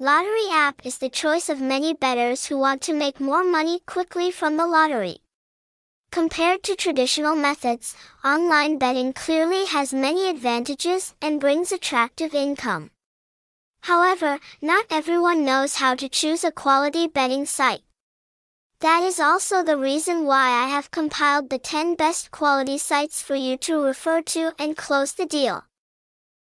Lottery app is the choice of many bettors who want to make more money quickly from the lottery. Compared to traditional methods, online betting clearly has many advantages and brings attractive income. However, not everyone knows how to choose a quality betting site. That is also the reason why I have compiled the 10 best quality sites for you to refer to and close the deal.